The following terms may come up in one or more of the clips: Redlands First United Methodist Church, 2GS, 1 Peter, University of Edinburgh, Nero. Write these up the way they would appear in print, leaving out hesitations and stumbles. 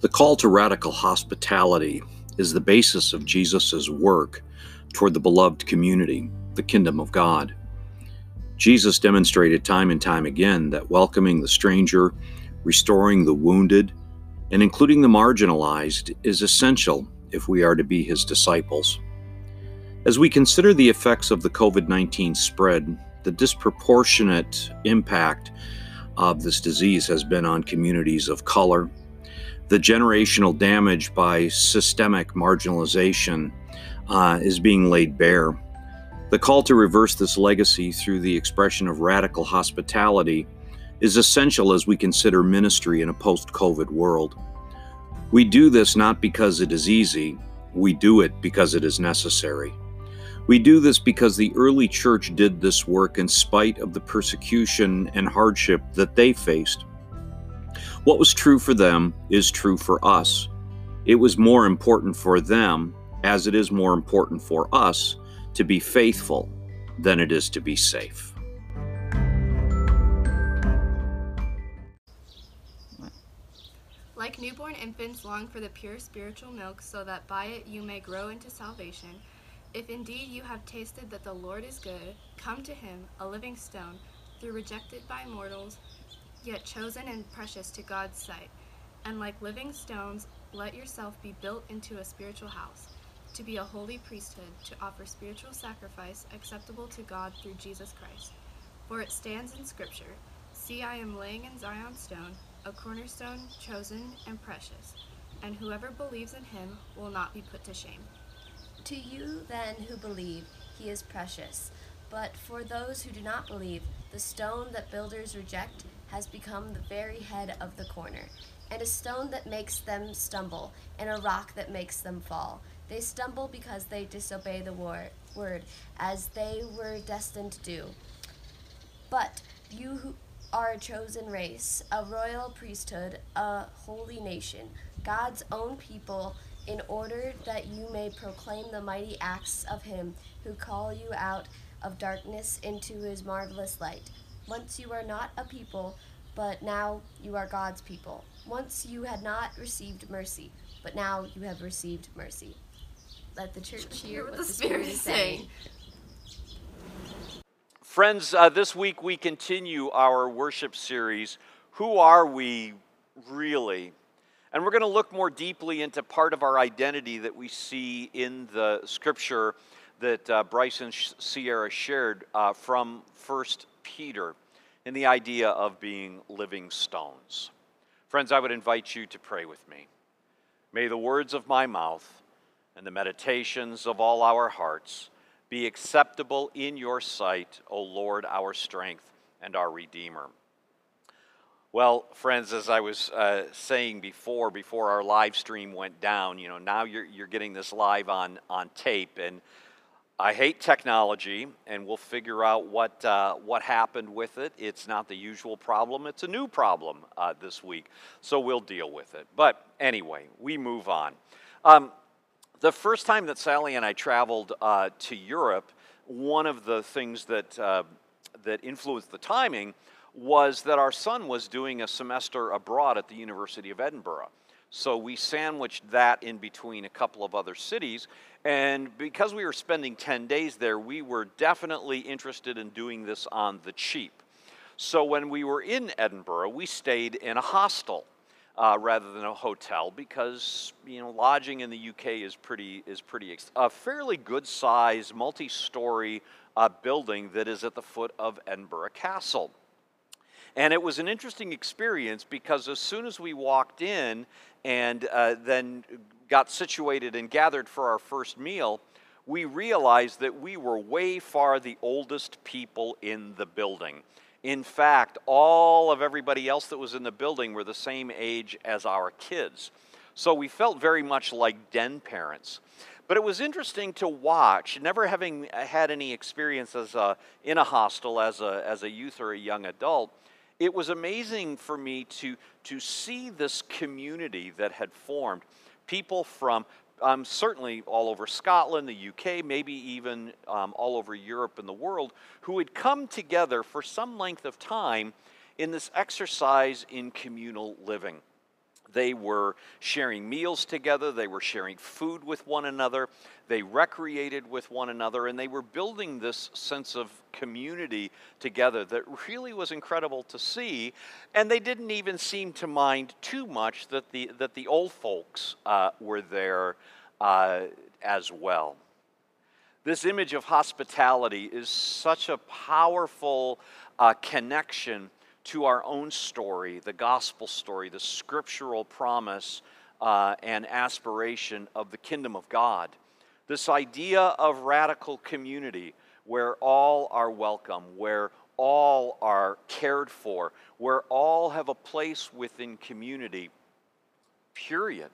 The call to radical hospitality is the basis of Jesus' work toward the beloved community, the kingdom of God. Jesus demonstrated time and time again that welcoming the stranger, restoring the wounded, and including the marginalized is essential if we are to be his disciples. As we consider the effects of the COVID-19 spread, the disproportionate impact of this disease has been on communities of color, the generational damage by systemic marginalization is being laid bare. The call to reverse this legacy through the expression of radical hospitality is essential as we consider ministry in a post-COVID world. We do this not because it is easy, we do it because it is necessary. We do this because the early church did this work in spite of the persecution and hardship that they faced. What was true for them is true for us. It was more important for them, as it is more important for us, to be faithful than it is to be safe. Like newborn infants long for the pure spiritual milk, so that by it you may grow into salvation. If indeed you have tasted that the Lord is good, come to him, a living stone, though rejected by mortals, yet chosen and precious to God's sight. And like living stones, let yourself be built into a spiritual house, to be a holy priesthood, to offer spiritual sacrifice acceptable to God through Jesus Christ. For it stands in Scripture, "See, I am laying in Zion stone, a cornerstone chosen and precious, and whoever believes in him will not be put to shame." To you then who believe, he is precious. But for those who do not believe, the stone that builders reject has become the very head of the corner, and a stone that makes them stumble, and a rock that makes them fall. They stumble because they disobey the word, as they were destined to do. But you who are a chosen race, a royal priesthood, a holy nation, God's own people, in order that you may proclaim the mighty acts of him who called you out of darkness into his marvelous light. Once you were not a people, but now you are God's people. Once you had not received mercy, but now you have received mercy. Let the church hear what the Spirit is saying. Friends, this week we continue our worship series, Who Are We Really? And we're going to look more deeply into part of our identity that we see in the scripture that Bryce and Sierra shared from 1 Peter, in the idea of being living stones. Friends, I would invite you to pray with me. May the words of my mouth and the meditations of all our hearts be acceptable in your sight, O Lord, our strength and our Redeemer. Well, friends, as I was saying before our live stream went down, you know, now you're getting this live on tape, and I hate technology, and we'll figure out what happened with it. It's not the usual problem; it's a new problem this week, so we'll deal with it. But anyway, we move on. The first time that Sally and I traveled to Europe, one of the things that that influenced the timing was that our son was doing a semester abroad at the University of Edinburgh. So we sandwiched that in between a couple of other cities, and because we were spending 10 days there, we were definitely interested in doing this on the cheap. So when we were in Edinburgh, we stayed in a hostel rather than a hotel, because, you know, lodging in the UK is pretty a fairly good-sized, multi-story building that is at the foot of Edinburgh Castle. And it was an interesting experience, because as soon as we walked in and then got situated and gathered for our first meal, we realized that we were way far the oldest people in the building. In fact, all of everybody else that was in the building were the same age as our kids. So we felt very much like den parents. But it was interesting to watch, never having had any experience in a hostel as a youth or a young adult. It was amazing for me to see this community that had formed. People from certainly all over Scotland, the UK, maybe even all over Europe and the world, who had come together for some length of time in this exercise in communal living. They were sharing meals together, they were sharing food with one another, they recreated with one another, and they were building this sense of community together that really was incredible to see. And they didn't even seem to mind too much that the old folks were there as well. This image of hospitality is such a powerful connection to our own story, the gospel story, the scriptural promise and aspiration of the kingdom of God. This idea of radical community where all are welcome, where all are cared for, where all have a place within community, period,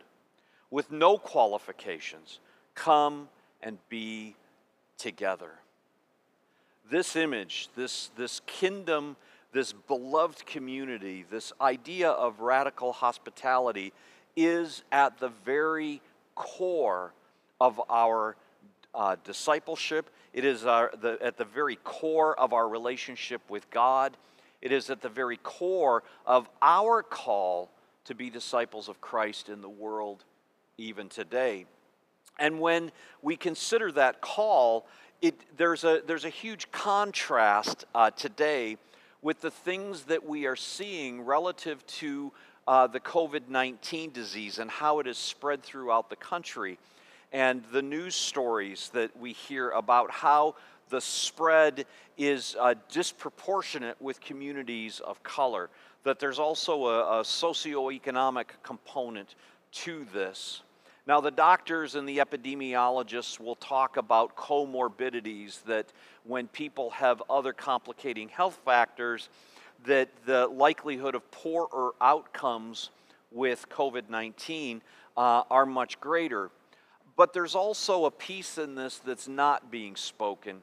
with no qualifications. Come and be together. This image, this kingdom, this beloved community, this idea of radical hospitality is at the very core of our discipleship. It is at the very core of our relationship with God. It is at the very core of our call to be disciples of Christ in the world even today. And when we consider that call, there's a huge contrast today with the things that we are seeing relative to the COVID-19 disease and how it is spread throughout the country, and the news stories that we hear about how the spread is disproportionate with communities of color, that there's also a socioeconomic component to this. Now, the doctors and the epidemiologists will talk about comorbidities, that when people have other complicating health factors, that the likelihood of poorer outcomes with COVID-19 are much greater. But there's also a piece in this that's not being spoken,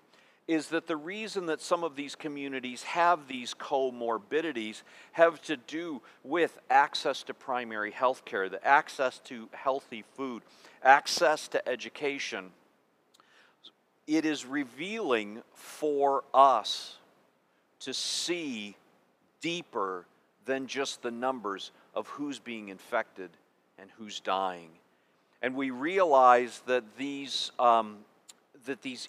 is that the reason that some of these communities have these comorbidities have to do with access to primary health care, the access to healthy food, access to education. It is revealing for us to see deeper than just the numbers of who's being infected and who's dying. And we realize that these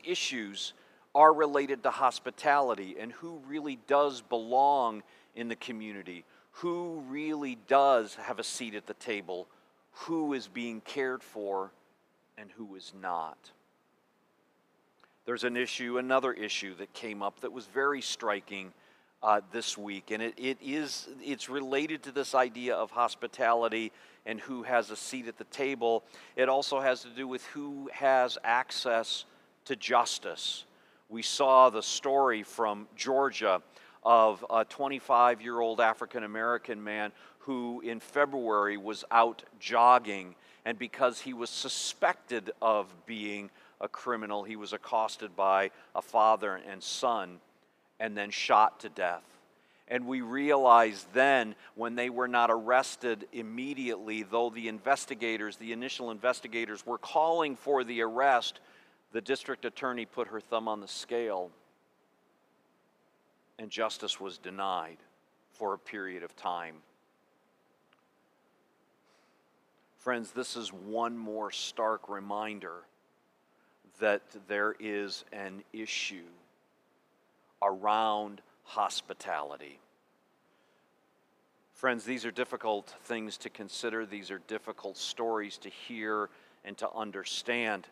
issues are related to hospitality and who really does belong in the community, who really does have a seat at the table, who is being cared for and who is not. There's another issue that came up that was very striking this week, and it's related to this idea of hospitality and who has a seat at the table. It also has to do with who has access to justice. We saw the story from Georgia of a 25-year-old African-American man who in February was out jogging, and because he was suspected of being a criminal, he was accosted by a father and son and then shot to death. And we realized then, when they were not arrested immediately, though the initial investigators were calling for the arrest, the district attorney put her thumb on the scale, and justice was denied for a period of time. Friends, this is one more stark reminder that there is an issue around hospitality. Friends, these are difficult things to consider. These are difficult stories to hear and to understand.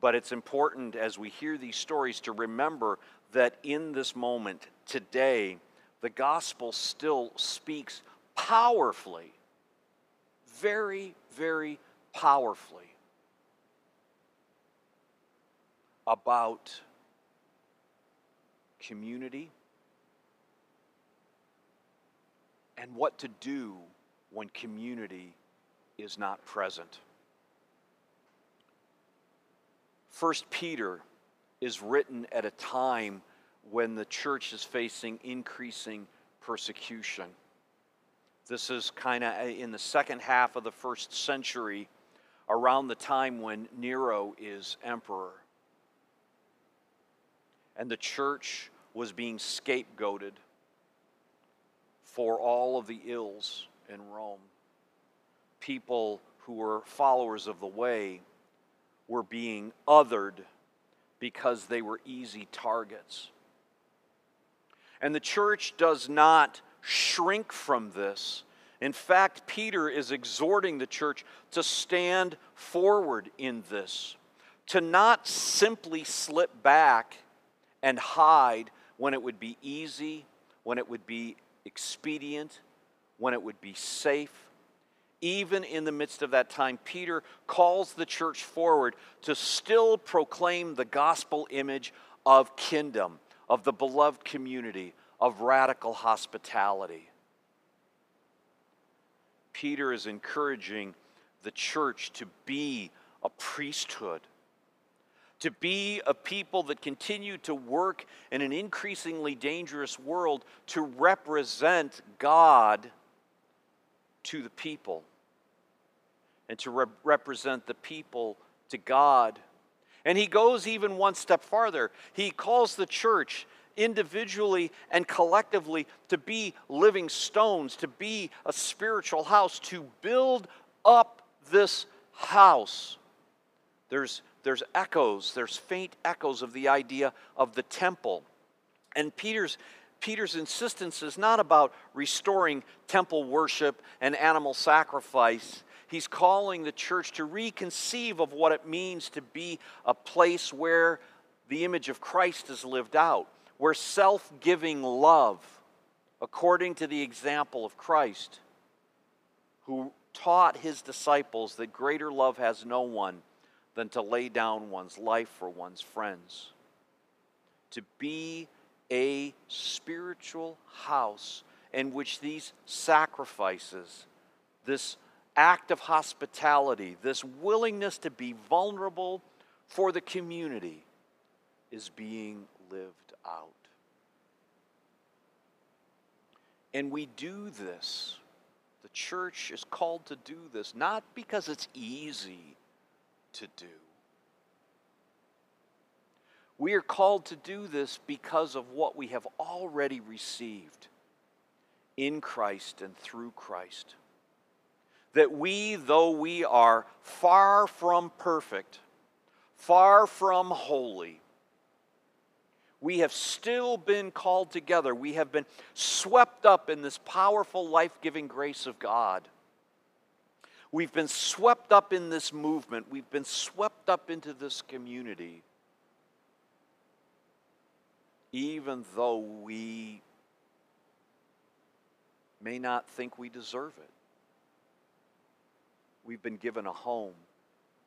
But it's important as we hear these stories to remember that in this moment, today, the gospel still speaks powerfully, very, very powerfully, about community and what to do when community is not present. 1 Peter is written at a time when the church is facing increasing persecution. This is kind of in the second half of the first century, around the time when Nero is emperor. And the church was being scapegoated for all of the ills in Rome. people who were followers of the way were being othered because they were easy targets. And the church does not shrink from this. In fact, Peter is exhorting the church to stand forward in this, to not simply slip back and hide when it would be easy, when it would be expedient, when it would be safe. Even in the midst of that time, Peter calls the church forward to still proclaim the gospel image of kingdom, of the beloved community, of radical hospitality. Peter is encouraging the church to be a priesthood, to be a people that continue to work in an increasingly dangerous world to represent God to the people, and to represent the people to God. And he goes even one step farther. He calls the church individually and collectively to be living stones, to be a spiritual house, to build up this house. There's echoes, there's faint echoes of the idea of the temple. And Peter's insistence is not about restoring temple worship and animal sacrifice. He's calling the church to reconceive of what it means to be a place where the image of Christ is lived out, where self-giving love, according to the example of Christ, who taught his disciples that greater love has no one than to lay down one's life for one's friends. To be a spiritual house in which these sacrifices, this act of hospitality, this willingness to be vulnerable for the community is being lived out. And we do this. The church is called to do this, not because it's easy to do. We are called to do this because of what we have already received in Christ and through Christ. That we, though we are far from perfect, far from holy, we have still been called together. We have been swept up in this powerful, life-giving grace of God. We've been swept up in this movement. We've been swept up into this community. Even though we may not think we deserve it, we've been given a home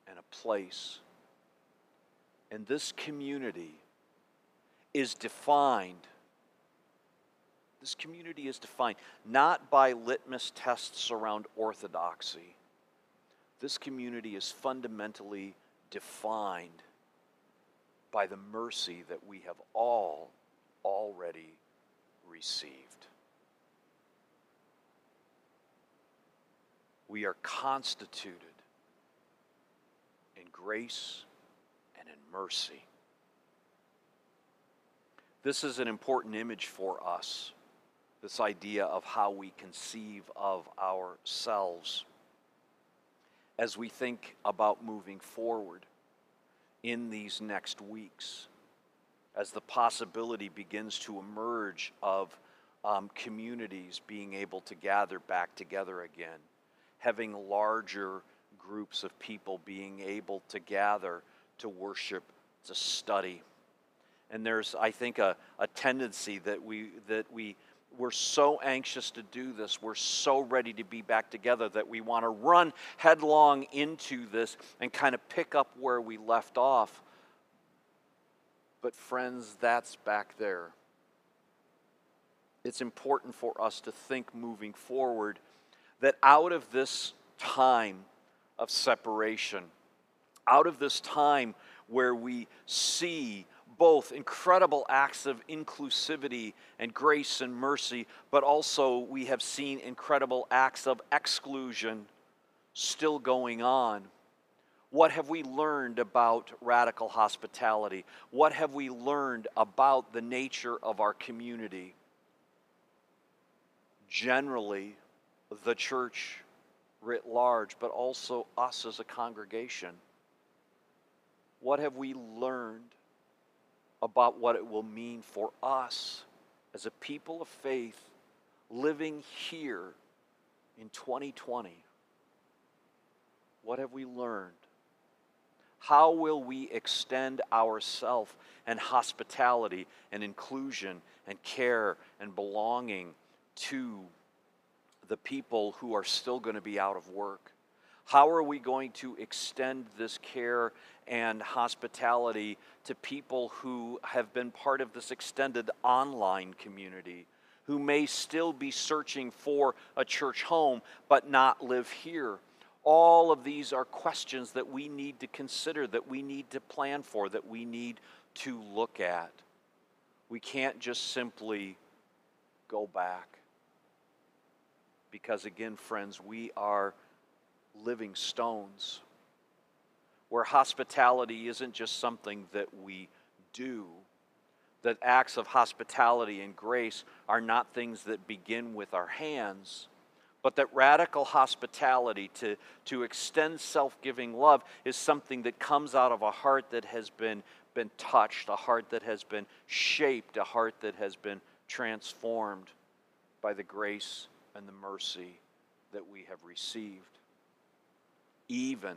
and a place. And this community is defined. This community is defined not by litmus tests around orthodoxy. This community is fundamentally defined by the mercy that we have all already received. We are constituted in grace and in mercy. This is an important image for us, this idea of how we conceive of ourselves as we think about moving forward in these next weeks, as the possibility begins to emerge of communities being able to gather back together again, having larger groups of people being able to gather to worship, to study. And there's, I think, a tendency that we're so anxious to do this, we're so ready to be back together that we want to run headlong into this and kind of pick up where we left off. But friends, that's back there. It's important for us to think moving forward that out of this time of separation, out of this time where we see both incredible acts of inclusivity and grace and mercy, but also we have seen incredible acts of exclusion still going on. What have we learned about radical hospitality? What have we learned about the nature of our community? Generally, the church writ large, but also us as a congregation. What have we learned about what it will mean for us as a people of faith living here in 2020? What have we learned? How will we extend ourselves and hospitality and inclusion and care and belonging to the people who are still going to be out of work? How are we going to extend this care and hospitality to people who have been part of this extended online community, who may still be searching for a church home but not live here? All of these are questions that we need to consider, that we need to plan for, that we need to look at. We can't just simply go back. Because again, friends, we are living stones, where hospitality isn't just something that we do, that acts of hospitality and grace are not things that begin with our hands, but that radical hospitality to extend self-giving love is something that comes out of a heart that has been touched, a heart that has been shaped, a heart that has been transformed by the grace and the mercy that we have received. Even,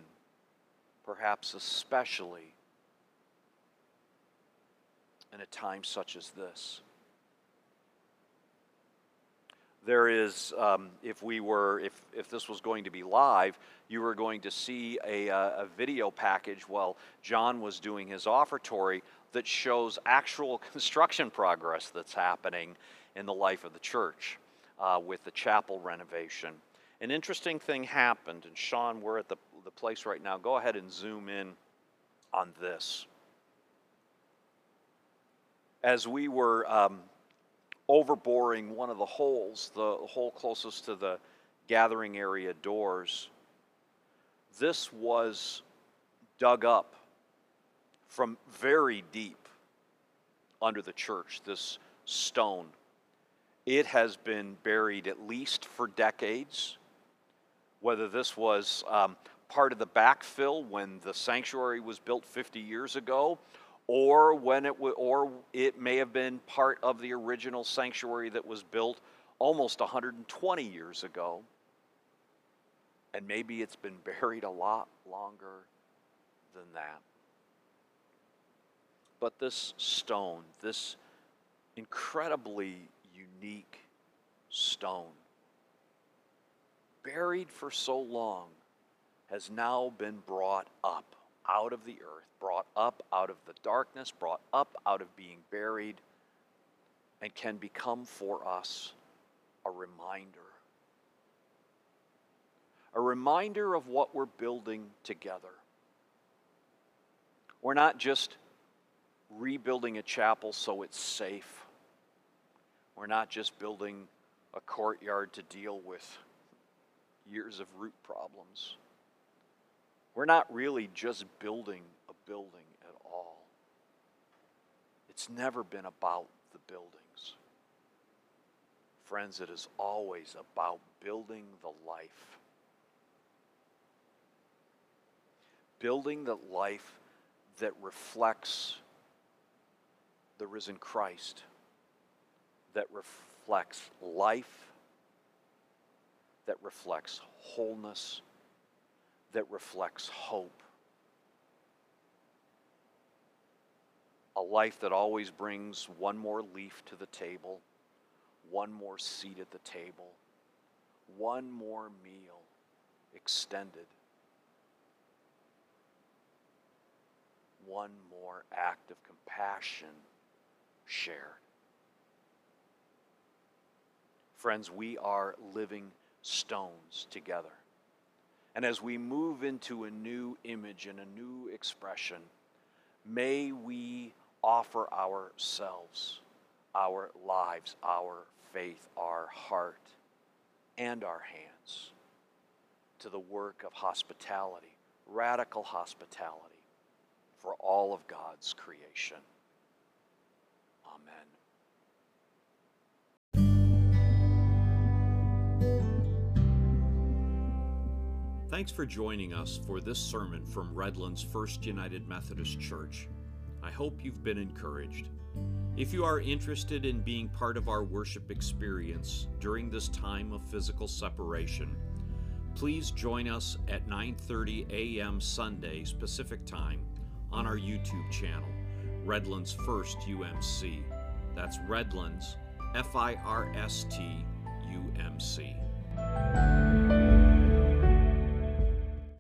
perhaps especially, in a time such as this. There is, if this was going to be live, you were going to see a video package while John was doing his offertory that shows actual construction progress that's happening in the life of the church with the chapel renovation. An interesting thing happened, and Sean, we're at the place right now. Go ahead and zoom in on this. As we were overboring one of the holes, the hole closest to the gathering area doors, this was dug up from very deep under the church, this stone. It has been buried at least for decades. Whether this was part of the backfill when the sanctuary was built 50 years ago, or when it may have been part of the original sanctuary that was built almost 120 years ago, and maybe it's been buried a lot longer than that. But this stone, this incredibly unique stone, buried for so long, has now been brought up out of the earth, brought up out of the darkness, brought up out of being buried, and can become for us a reminder of what we're building together. We're not just rebuilding a chapel so it's safe. We're not just building a courtyard to deal with years of root problems. We're not really just building a building at all. It's never been about the buildings. Friends, it is always about building the life. Building the life that reflects the risen Christ, that reflects life, that reflects wholeness, that reflects hope. A life that always brings one more leaf to the table, one more seat at the table, one more meal extended, one more act of compassion shared. Friends, we are living stones together. And as we move into a new image and a new expression, may we offer ourselves, our lives, our faith, our heart, and our hands to the work of hospitality, radical hospitality for all of God's creation. Amen. Thanks for joining us for this sermon from Redlands First United Methodist Church. I hope you've been encouraged. If you are interested in being part of our worship experience during this time of physical separation, please join us at 9:30 a.m. Sundays Pacific Time on our YouTube channel, Redlands First UMC. That's Redlands, First UMC.